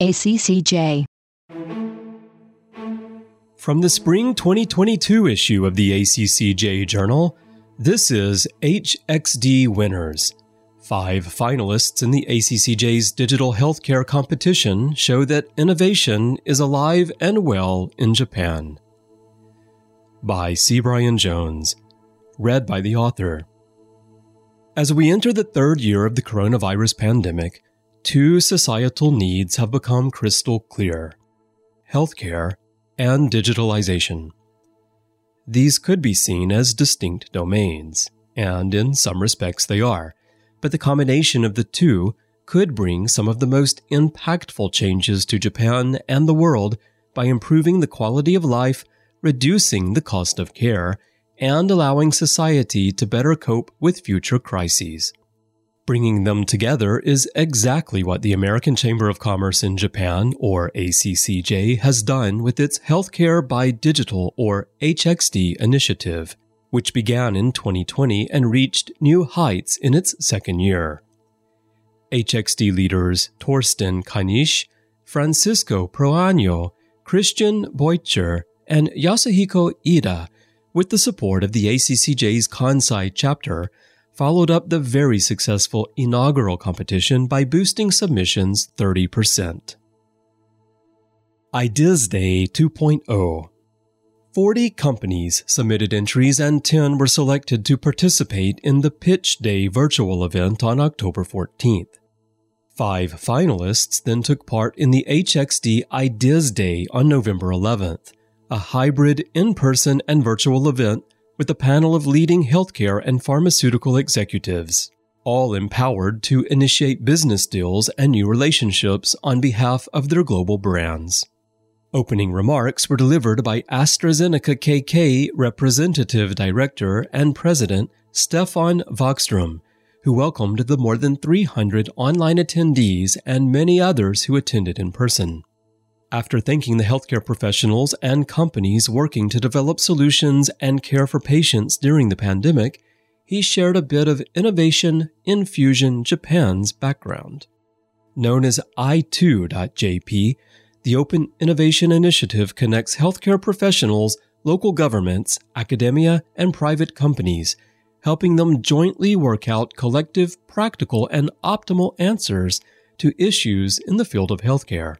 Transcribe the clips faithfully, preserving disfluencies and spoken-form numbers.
A C C J. From the spring twenty twenty-two issue of the A C C J Journal, this is H X D Winners. Five finalists in the A C C J's digital healthcare competition show that innovation is alive and well in Japan. By C. Brian Jones. Read by the author. As we enter the third year of the coronavirus pandemic, two societal needs have become crystal clear: healthcare and digitalization. These could be seen as distinct domains, and in some respects they are, but the combination of the two could bring some of the most impactful changes to Japan and the world by improving the quality of life, reducing the cost of care, and allowing society to better cope with future crises. Bringing them together is exactly what the American Chamber of Commerce in Japan, or A C C J, has done with its Healthcare by Digital, or H X D, initiative, which began in twenty twenty and reached new heights in its second year. H X D leaders Torsten Kanisch, Francisco Proano, Christian Boitcher, and Yasuhiko Ida, with the support of the A C C J's Kansai chapter, followed up the very successful inaugural competition by boosting submissions thirty percent. Ideas Day two point oh. forty companies submitted entries and ten were selected to participate in the Pitch Day virtual event on October fourteenth. Five finalists then took part in the H X D Ideas Day on November eleventh, a hybrid in-person and virtual event with a panel of leading healthcare and pharmaceutical executives, all empowered to initiate business deals and new relationships on behalf of their global brands. Opening remarks were delivered by AstraZeneca K K Representative Director and President Stefan Woxström, who welcomed the more than three hundred online attendees and many others who attended in person. After thanking the healthcare professionals and companies working to develop solutions and care for patients during the pandemic, he shared a bit of Innovation Infusion Japan's background. Known as i two dot j p, the Open Innovation Initiative connects healthcare professionals, local governments, academia, and private companies, helping them jointly work out collective, practical, and optimal answers to issues in the field of healthcare.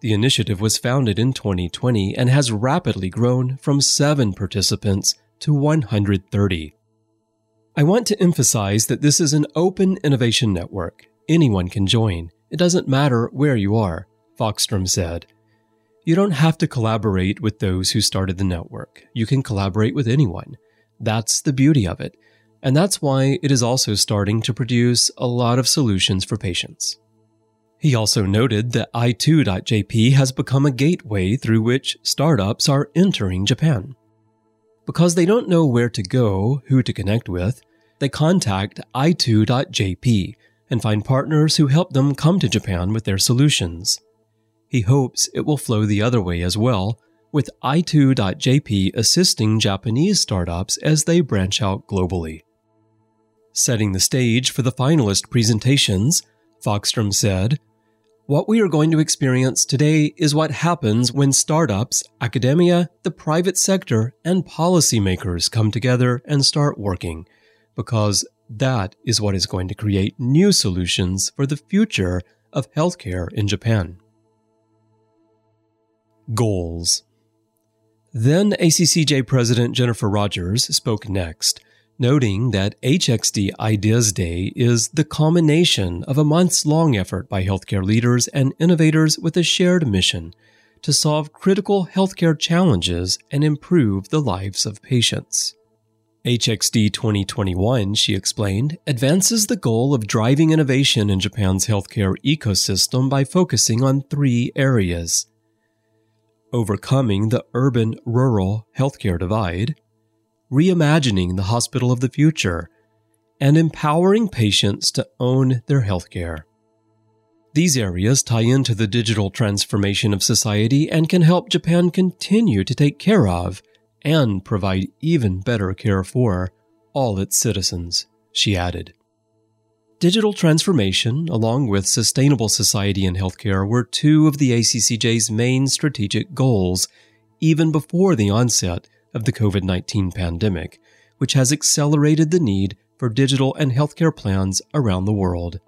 The initiative was founded in twenty twenty and has rapidly grown from seven participants to one hundred thirty. I want to emphasize that this is an open innovation network. Anyone can join. It doesn't matter where you are, Woxström said. You don't have to collaborate with those who started the network. You can collaborate with anyone. That's the beauty of it. And that's why it is also starting to produce a lot of solutions for patients. He also noted that i two dot j p has become a gateway through which startups are entering Japan. Because they don't know where to go, who to connect with, they contact i two dot j p and find partners who help them come to Japan with their solutions. He hopes it will flow the other way as well, with i two dot j p assisting Japanese startups as they branch out globally. Setting the stage for the finalist presentations, Woxström said, "What we are going to experience today is what happens when startups, academia, the private sector, and policymakers come together and start working, because that is what is going to create new solutions for the future of healthcare in Japan." Goals. Then A C C J President Jennifer Rogers spoke next, noting that H X D Ideas Day is the culmination of a months-long effort by healthcare leaders and innovators with a shared mission to solve critical healthcare challenges and improve the lives of patients. H X D twenty twenty-one, she explained, advances the goal of driving innovation in Japan's healthcare ecosystem by focusing on three areas: overcoming the urban-rural healthcare divide, reimagining the hospital of the future, and empowering patients to own their healthcare. These areas tie into the digital transformation of society and can help Japan continue to take care of and provide even better care for all its citizens, she added. Digital transformation, along with sustainable society and healthcare, were two of the A C C J's main strategic goals, even before the onset of the COVID nineteen pandemic, which has accelerated the need for digital and healthcare plans around the world.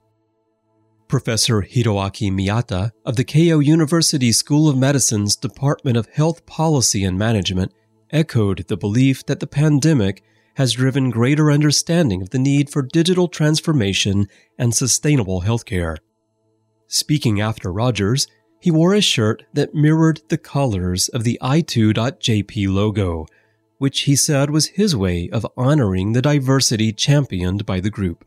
Professor Hiroaki Miyata of the Keio University School of Medicine's Department of Health Policy and Management echoed the belief that the pandemic has driven greater understanding of the need for digital transformation and sustainable healthcare. Speaking after Rogers, he wore a shirt that mirrored the colors of the i two dot j p logo, which he said was his way of honoring the diversity championed by the group.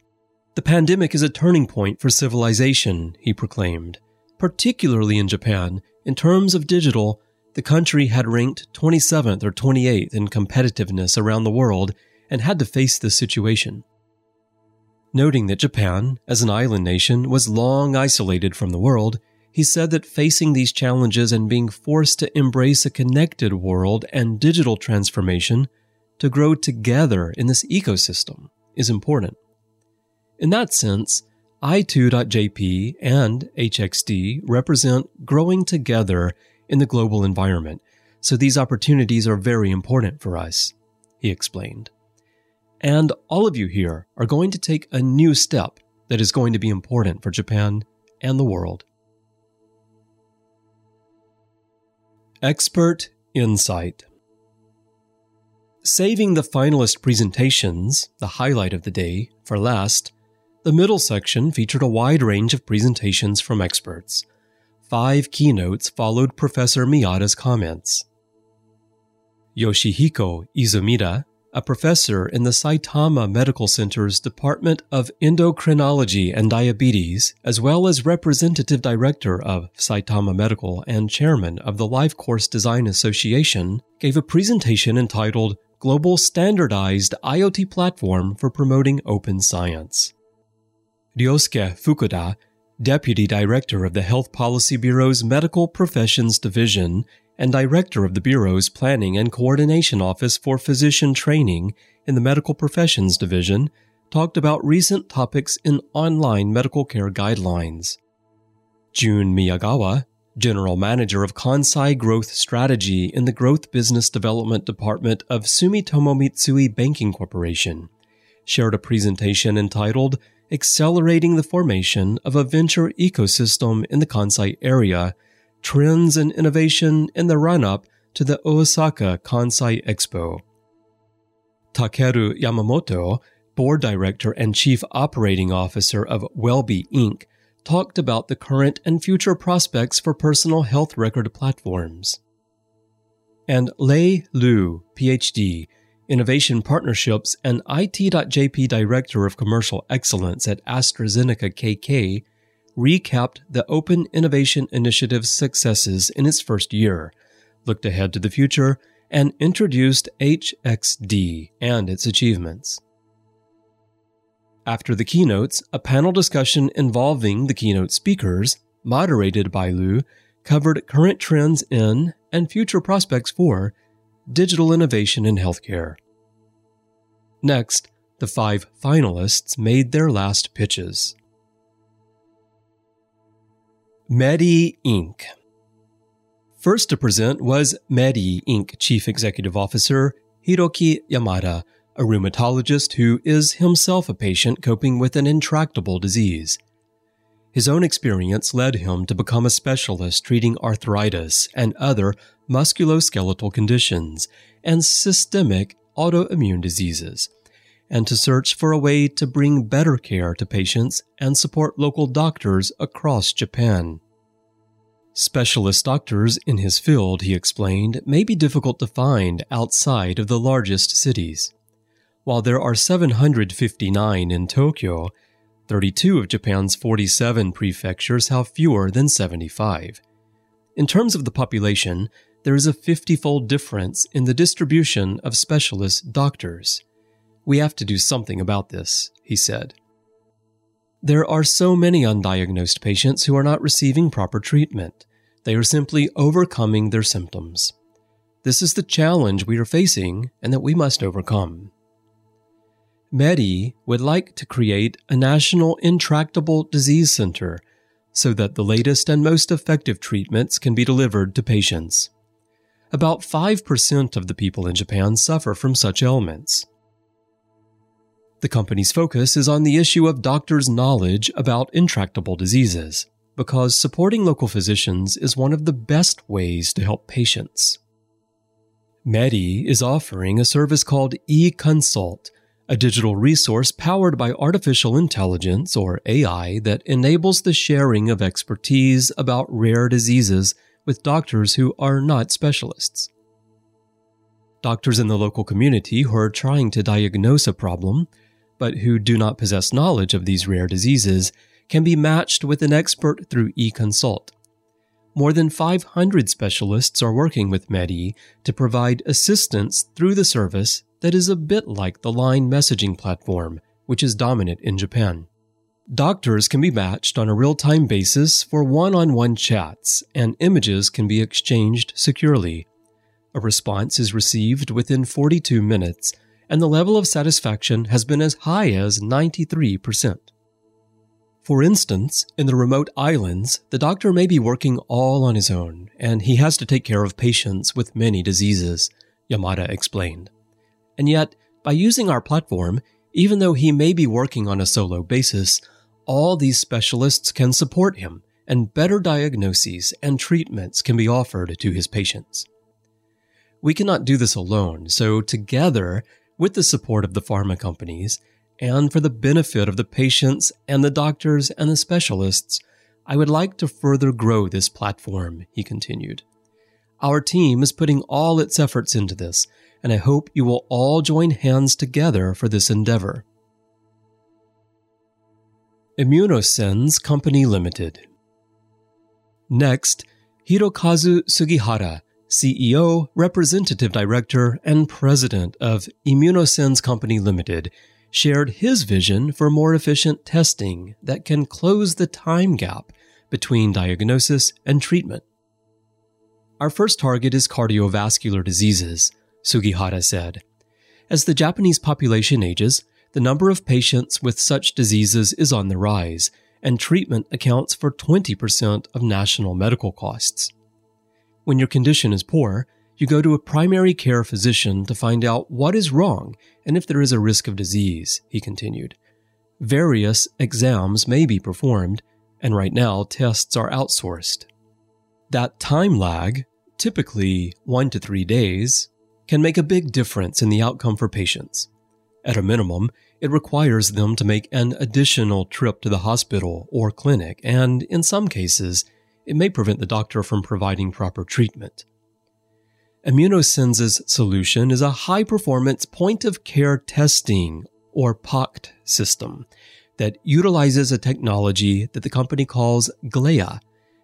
The pandemic is a turning point for civilization, he proclaimed. Particularly in Japan, in terms of digital, the country had ranked twenty-seventh or twenty-eighth in competitiveness around the world and had to face this situation. Noting that Japan, as an island nation, was long isolated from the world, he said that facing these challenges and being forced to embrace a connected world and digital transformation to grow together in this ecosystem is important. In that sense, i two dot j p and H X D represent growing together in the global environment, so these opportunities are very important for us, he explained. And all of you here are going to take a new step that is going to be important for Japan and the world. Expert Insight. Saving the finalist presentations, the highlight of the day, for last, the middle section featured a wide range of presentations from experts. Five keynotes followed Professor Miyata's comments. Yoshihiko Izumida, a professor in the Saitama Medical Center's Department of Endocrinology and Diabetes, as well as representative director of Saitama Medical and chairman of the Life Course Design Association, gave a presentation entitled Global Standardized IoT Platform for Promoting Open Science. Ryosuke Fukuda, Deputy Director of the Health Policy Bureau's Medical Professions Division and Director of the Bureau's Planning and Coordination Office for Physician Training in the Medical Professions Division, talked about recent topics in online medical care guidelines. Jun Miyagawa, General Manager of Kansai Growth Strategy in the Growth Business Development Department of Sumitomo Mitsui Banking Corporation, shared a presentation entitled Accelerating the Formation of a Venture Ecosystem in the Kansai Area, Trends and Innovation in the Run-Up to the Osaka Kansai Expo. Takeru Yamamoto, Board Director and Chief Operating Officer of WellBe Incorporated, talked about the current and future prospects for personal health record platforms. And Lei Liu, P H D, Innovation Partnerships and i t dot j p Director of Commercial Excellence at AstraZeneca K K, recapped the Open Innovation Initiative's successes in its first year, looked ahead to the future, and introduced H X D and its achievements. After the keynotes, a panel discussion involving the keynote speakers, moderated by Liu, covered current trends in and future prospects for digital innovation in healthcare. Next, the five finalists made their last pitches. Medi Incorporated. First to present was Medi Incorporated Chief Executive Officer Hiroki Yamada, a rheumatologist who is himself a patient coping with an intractable disease. His own experience led him to become a specialist treating arthritis and other musculoskeletal conditions, and systemic autoimmune diseases, and to search for a way to bring better care to patients and support local doctors across Japan. Specialist doctors in his field, he explained, may be difficult to find outside of the largest cities. While there are seven hundred fifty-nine in Tokyo, thirty-two of Japan's forty-seven prefectures have fewer than seventy-five. In terms of the population, there is a fifty-fold difference in the distribution of specialist doctors. We have to do something about this, he said. There are so many undiagnosed patients who are not receiving proper treatment. They are simply overcoming their symptoms. This is the challenge we are facing and that we must overcome. Medi would like to create a national intractable disease center so that the latest and most effective treatments can be delivered to patients. About five percent of the people in Japan suffer from such ailments. The company's focus is on the issue of doctors' knowledge about intractable diseases, because supporting local physicians is one of the best ways to help patients. Medi is offering a service called eConsult, a digital resource powered by artificial intelligence, or A I, that enables the sharing of expertise about rare diseases with doctors who are not specialists. Doctors in the local community who are trying to diagnose a problem, but who do not possess knowledge of these rare diseases, can be matched with an expert through eConsult. More than five hundred specialists are working with Medi to provide assistance through the service that is a bit like the LINE messaging platform, which is dominant in Japan. Doctors can be matched on a real-time basis for one-on-one chats, and images can be exchanged securely. A response is received within forty-two minutes, and the level of satisfaction has been as high as ninety-three percent. For instance, in the remote islands, the doctor may be working all on his own, and he has to take care of patients with many diseases, Yamada explained. And yet, by using our platform, even though he may be working on a solo basis, all these specialists can support him, and better diagnoses and treatments can be offered to his patients. We cannot do this alone, so together, with the support of the pharma companies, and for the benefit of the patients and the doctors and the specialists, I would like to further grow this platform, he continued. Our team is putting all its efforts into this, and I hope you will all join hands together for this endeavor. Immunosens Company Limited. Next, Hirokazu Sugihara, C E O, Representative Director, and President of Immunosens Company Limited, shared his vision for more efficient testing that can close the time gap between diagnosis and treatment. Our first target is cardiovascular diseases, Sugihara said. As the Japanese population ages, the number of patients with such diseases is on the rise, and treatment accounts for twenty percent of national medical costs. When your condition is poor, you go to a primary care physician to find out what is wrong and if there is a risk of disease, he continued. Various exams may be performed, and right now tests are outsourced. That time lag, typically one to three days, can make a big difference in the outcome for patients. At a minimum, it requires them to make an additional trip to the hospital or clinic, and in some cases, it may prevent the doctor from providing proper treatment. Immunosens's solution is a high-performance point-of-care testing, or P O C T, system that utilizes a technology that the company calls GLEA,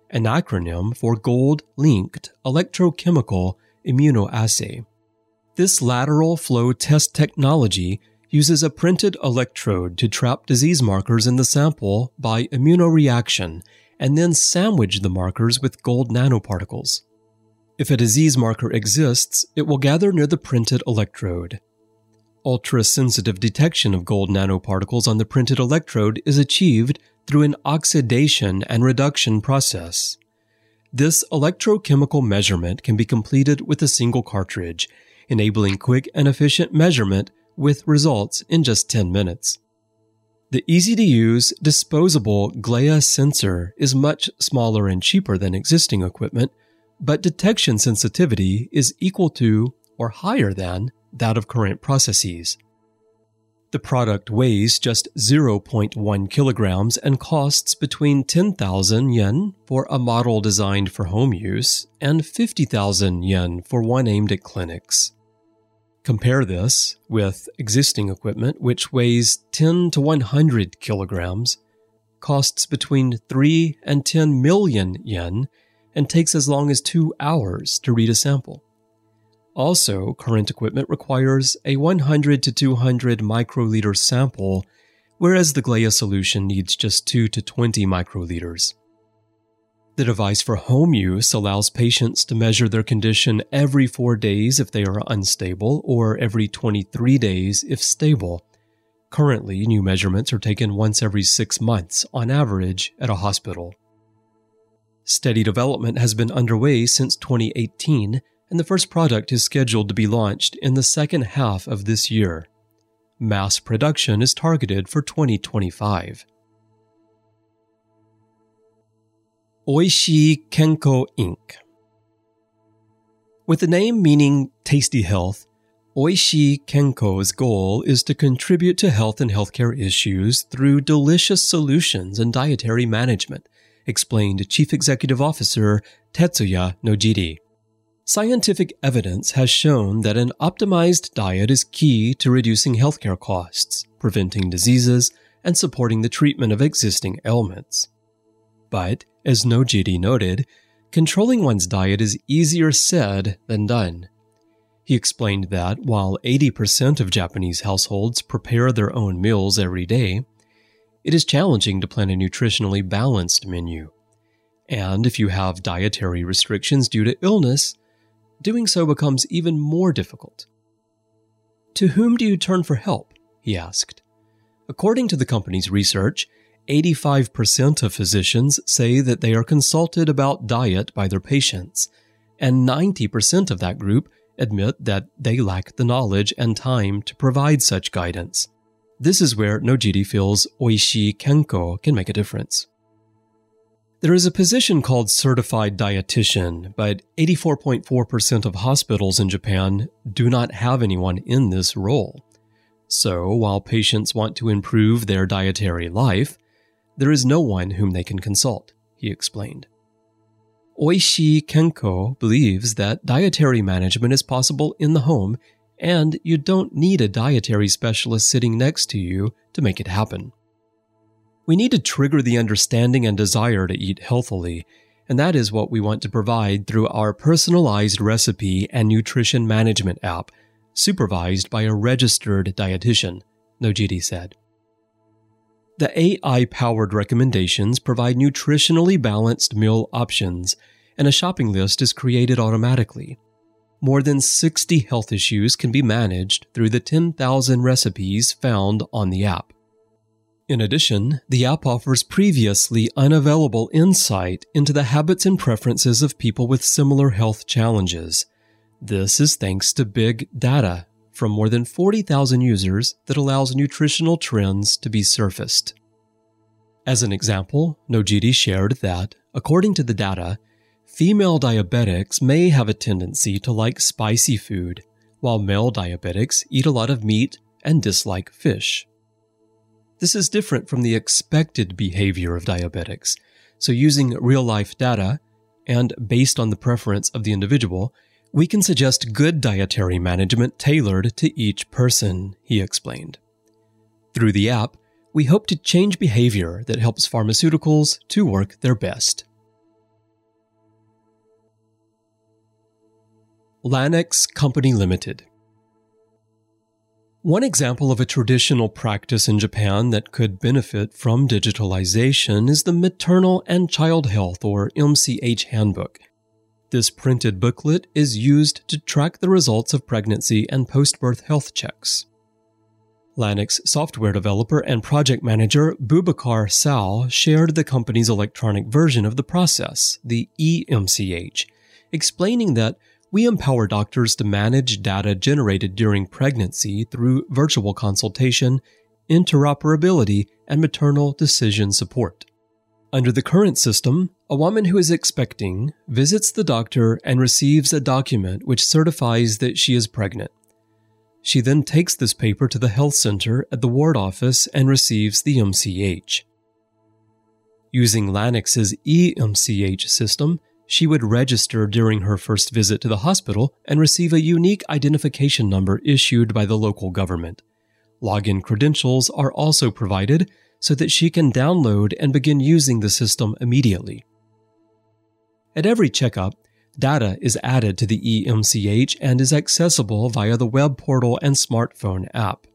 an acronym for Gold-Linked Electrochemical Immunoassay. This lateral flow test technology uses a printed electrode to trap disease markers in the sample by immunoreaction and then sandwich the markers with gold nanoparticles. If a disease marker exists, it will gather near the printed electrode. Ultra-sensitive detection of gold nanoparticles on the printed electrode is achieved through an oxidation and reduction process. This electrochemical measurement can be completed with a single cartridge, enabling quick and efficient measurement with results in just ten minutes. The easy-to-use, disposable GLEA sensor is much smaller and cheaper than existing equipment, but detection sensitivity is equal to or higher than that of current processes. The product weighs just zero point one kilograms and costs between ten thousand yen for a model designed for home use and fifty thousand yen for one aimed at clinics. Compare this with existing equipment, which weighs ten to one hundred kilograms, costs between three and ten million yen, and takes as long as two hours to read a sample. Also, current equipment requires a one hundred to two hundred microliter sample, whereas the GLEA solution needs just two to twenty microliters. The device for home use allows patients to measure their condition every four days if they are unstable, or every twenty-three days if stable. Currently, new measurements are taken once every six months, on average, at a hospital. Steady development has been underway since twenty eighteen, and the first product is scheduled to be launched in the second half of this year. Mass production is targeted for twenty twenty-five. Oishi Kenko Incorporated. With a name meaning tasty health, Oishi Kenko's goal is to contribute to health and healthcare issues through delicious solutions and dietary management, explained Chief Executive Officer Tetsuya Nojiri. Scientific evidence has shown that an optimized diet is key to reducing healthcare costs, preventing diseases, and supporting the treatment of existing ailments. But, as Nojiri noted, controlling one's diet is easier said than done. He explained that while eighty percent of Japanese households prepare their own meals every day, it is challenging to plan a nutritionally balanced menu. And if you have dietary restrictions due to illness, doing so becomes even more difficult. To whom do you turn for help? He asked. According to the company's research, eighty-five percent of physicians say that they are consulted about diet by their patients, and ninety percent of that group admit that they lack the knowledge and time to provide such guidance. This is where Nojiri feels Oishi Kenko can make a difference. There is a position called certified dietitian, but eighty-four point four percent of hospitals in Japan do not have anyone in this role. So, while patients want to improve their dietary life, there is no one whom they can consult, he explained. Oishi Kenko believes that dietary management is possible in the home, and you don't need a dietary specialist sitting next to you to make it happen. We need to trigger the understanding and desire to eat healthily, and that is what we want to provide through our personalized recipe and nutrition management app, supervised by a registered dietitian, Nojiri said. The A I-powered recommendations provide nutritionally balanced meal options, and a shopping list is created automatically. More than sixty health issues can be managed through the ten thousand recipes found on the app. In addition, the app offers previously unavailable insight into the habits and preferences of people with similar health challenges. This is thanks to big data from more than forty thousand users that allows nutritional trends to be surfaced. As an example, Nojiri shared that, according to the data, female diabetics may have a tendency to like spicy food, while male diabetics eat a lot of meat and dislike fish. This is different from the expected behavior of diabetics, so using real-life data, and based on the preference of the individual, we can suggest good dietary management tailored to each person, he explained. Through the app, we hope to change behavior that helps pharmaceuticals to work their best. LANEX Company Limited. One example of a traditional practice in Japan that could benefit from digitalization is the Maternal and Child Health, or M C H, handbook. This printed booklet is used to track the results of pregnancy and post-birth health checks. LANEX software developer and project manager Bubakar Sao shared the company's electronic version of the process, the E M C H, explaining that we empower doctors to manage data generated during pregnancy through virtual consultation, interoperability, and maternal decision support. Under the current system, a woman who is expecting visits the doctor and receives a document which certifies that she is pregnant. She then takes this paper to the health center at the ward office and receives the M C H. Using LANEX's E M C H system, she would register during her first visit to the hospital and receive a unique identification number issued by the local government. Login credentials are also provided, so that she can download and begin using the system immediately. At every checkup, data is added to the E M C H and is accessible via the web portal and smartphone app.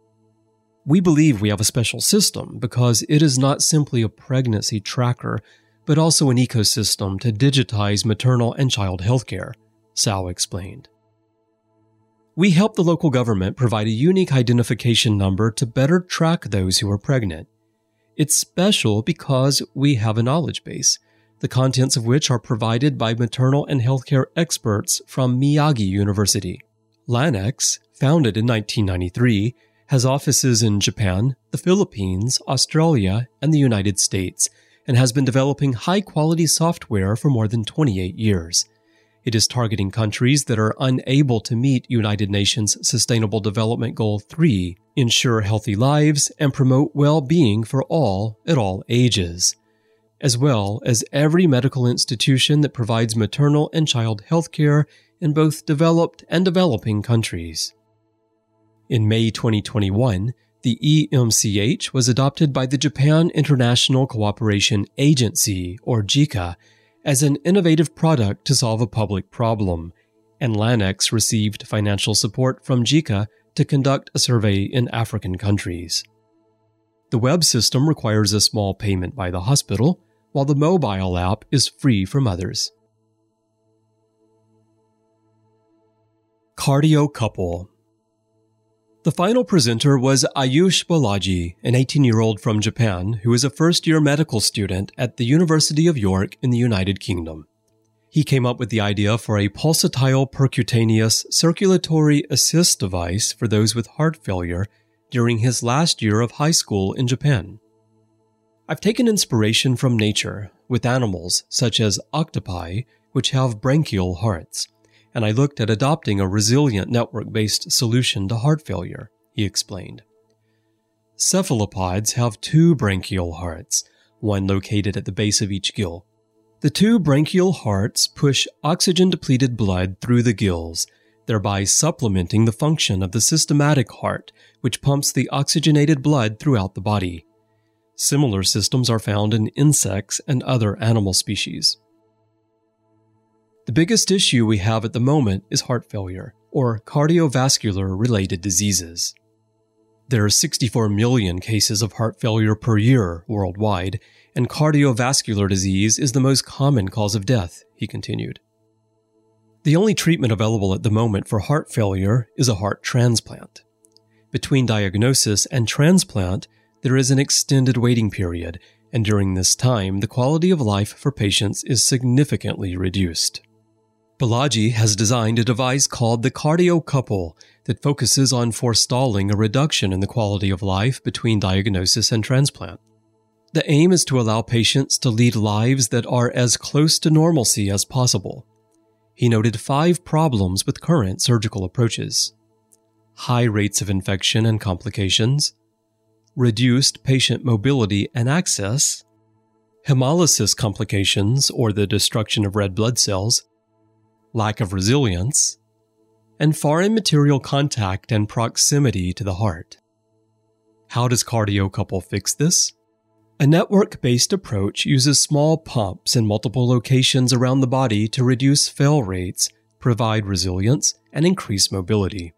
We believe we have a special system because it is not simply a pregnancy tracker, but also an ecosystem to digitize maternal and child healthcare, Sao explained. We help the local government provide a unique identification number to better track those who are pregnant. It's special because we have a knowledge base, the contents of which are provided by maternal and healthcare experts from Miyagi University. LANEX, founded in nineteen ninety-three, has offices in Japan, the Philippines, Australia, and the United States, and has been developing high-quality software for more than twenty-eight years. It is targeting countries that are unable to meet United Nations Sustainable Development Goal three, ensure healthy lives, and promote well-being for all at all ages, as well as every medical institution that provides maternal and child health care in both developed and developing countries. In May twenty twenty-one, the E M C H was adopted by the Japan International Cooperation Agency, or JICA, as an innovative product to solve a public problem, and LANEX received financial support from JICA to conduct a survey in African countries. The web system requires a small payment by the hospital, while the mobile app is free from others. CardioCouple. The final presenter was Ayush Balaji, an eighteen-year-old from Japan who is a first-year medical student at the University of York in the United Kingdom. He came up with the idea for a pulsatile percutaneous circulatory assist device for those with heart failure during his last year of high school in Japan. I've taken inspiration from nature, with animals such as octopi, which have branchial hearts, and I looked at adopting a resilient network-based solution to heart failure, he explained. Cephalopods have two branchial hearts, one located at the base of each gill. The two branchial hearts push oxygen-depleted blood through the gills, thereby supplementing the function of the systematic heart, which pumps the oxygenated blood throughout the body. Similar systems are found in insects and other animal species. The biggest issue we have at the moment is heart failure, or cardiovascular-related diseases. There are sixty-four million cases of heart failure per year worldwide, and cardiovascular disease is the most common cause of death, he continued. The only treatment available at the moment for heart failure is a heart transplant. Between diagnosis and transplant, there is an extended waiting period, and during this time, the quality of life for patients is significantly reduced. Balaji has designed a device called the CardioCouple that focuses on forestalling a reduction in the quality of life between diagnosis and transplant. The aim is to allow patients to lead lives that are as close to normalcy as possible. He noted five problems with current surgical approaches: high rates of infection and complications, reduced patient mobility and access, hemolysis complications or the destruction of red blood cells, lack of resilience, and foreign material contact and proximity to the heart. How does CardioCouple fix this? A network-based approach uses small pumps in multiple locations around the body to reduce fail rates, provide resilience, and increase mobility.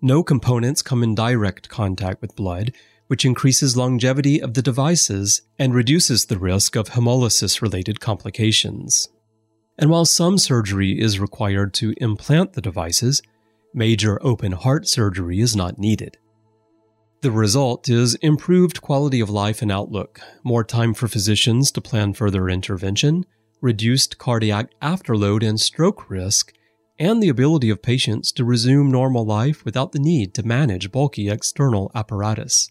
No components come in direct contact with blood, which increases longevity of the devices and reduces the risk of hemolysis-related complications. And while some surgery is required to implant the devices, major open-heart surgery is not needed. The result is improved quality of life and outlook, more time for physicians to plan further intervention, reduced cardiac afterload and stroke risk, and the ability of patients to resume normal life without the need to manage bulky external apparatus.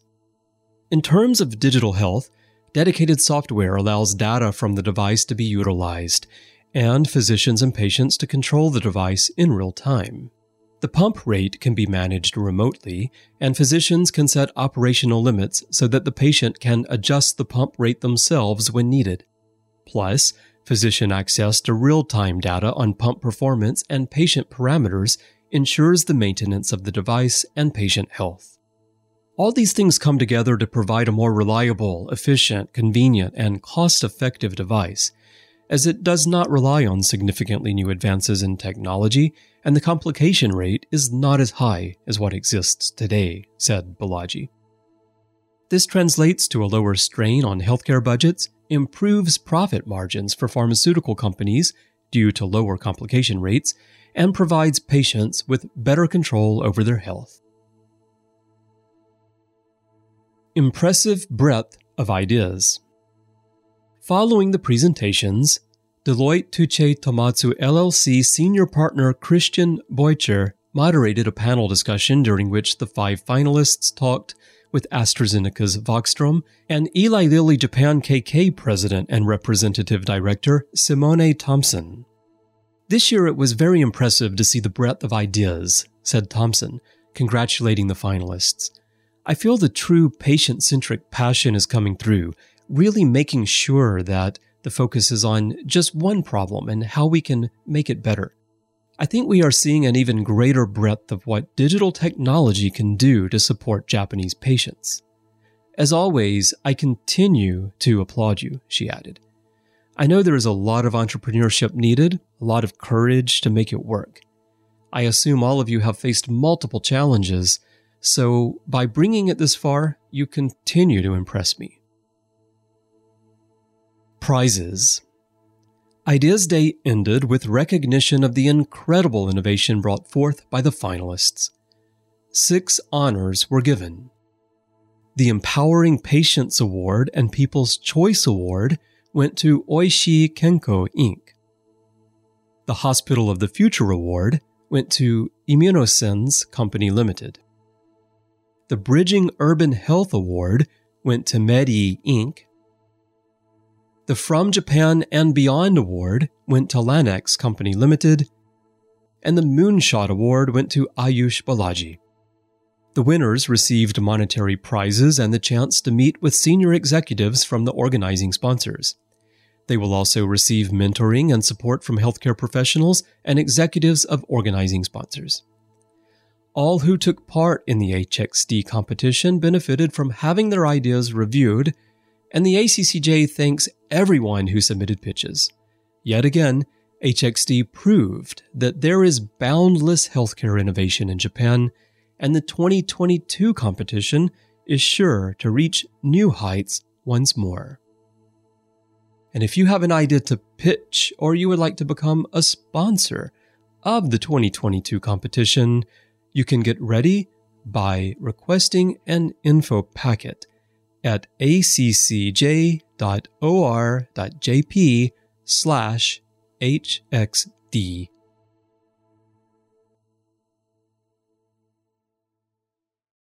In terms of digital health, dedicated software allows data from the device to be utilized, and physicians and patients to control the device in real time. The pump rate can be managed remotely, and physicians can set operational limits so that the patient can adjust the pump rate themselves when needed. Plus, physician access to real-time data on pump performance and patient parameters ensures the maintenance of the device and patient health. All these things come together to provide a more reliable, efficient, convenient, and cost-effective device, as it does not rely on significantly new advances in technology, and the complication rate is not as high as what exists today, said Balaji. This translates to a lower strain on healthcare budgets, improves profit margins for pharmaceutical companies due to lower complication rates, and provides patients with better control over their health. Impressive breadth of ideas. Following the presentations, Deloitte Touche Tohmatsu L L C senior partner Christian Boitcher moderated a panel discussion during which the five finalists talked with AstraZeneca's Woxström and Eli Lilly Japan K K President and Representative Director Simone Thompson. "This year it was very impressive to see the breadth of ideas," said Thompson, congratulating the finalists. "I feel the true patient-centric passion is coming through, really making sure that the focus is on just one problem and how we can make it better. I think we are seeing an even greater breadth of what digital technology can do to support Japanese patients. As always, I continue to applaud you," she added. "I know there is a lot of entrepreneurship needed, a lot of courage to make it work. I assume all of you have faced multiple challenges, so by bringing it this far, you continue to impress me." Prizes. Ideas Day ended with recognition of the incredible innovation brought forth by the finalists. Six honors were given. The Empowering Patients Award and People's Choice Award went to Oishi Kenko Incorporated. The Hospital of the Future Award went to Immunosens Company Limited. The Bridging Urban Health Award went to Medi Incorporated. The From Japan and Beyond Award went to LANEX Company Limited, and the Moonshot Award went to Ayush Balaji. The winners received monetary prizes and the chance to meet with senior executives from the organizing sponsors. They will also receive mentoring and support from healthcare professionals and executives of organizing sponsors. All who took part in the H X D competition benefited from having their ideas reviewed, and the A C C J thanks everyone who submitted pitches. Yet again, H X D proved that there is boundless healthcare innovation in Japan, and the twenty twenty-two competition is sure to reach new heights once more. And if you have an idea to pitch, or you would like to become a sponsor of the twenty twenty-two competition, you can get ready by requesting an info packet at a c c j dot org dot j p slash h x d.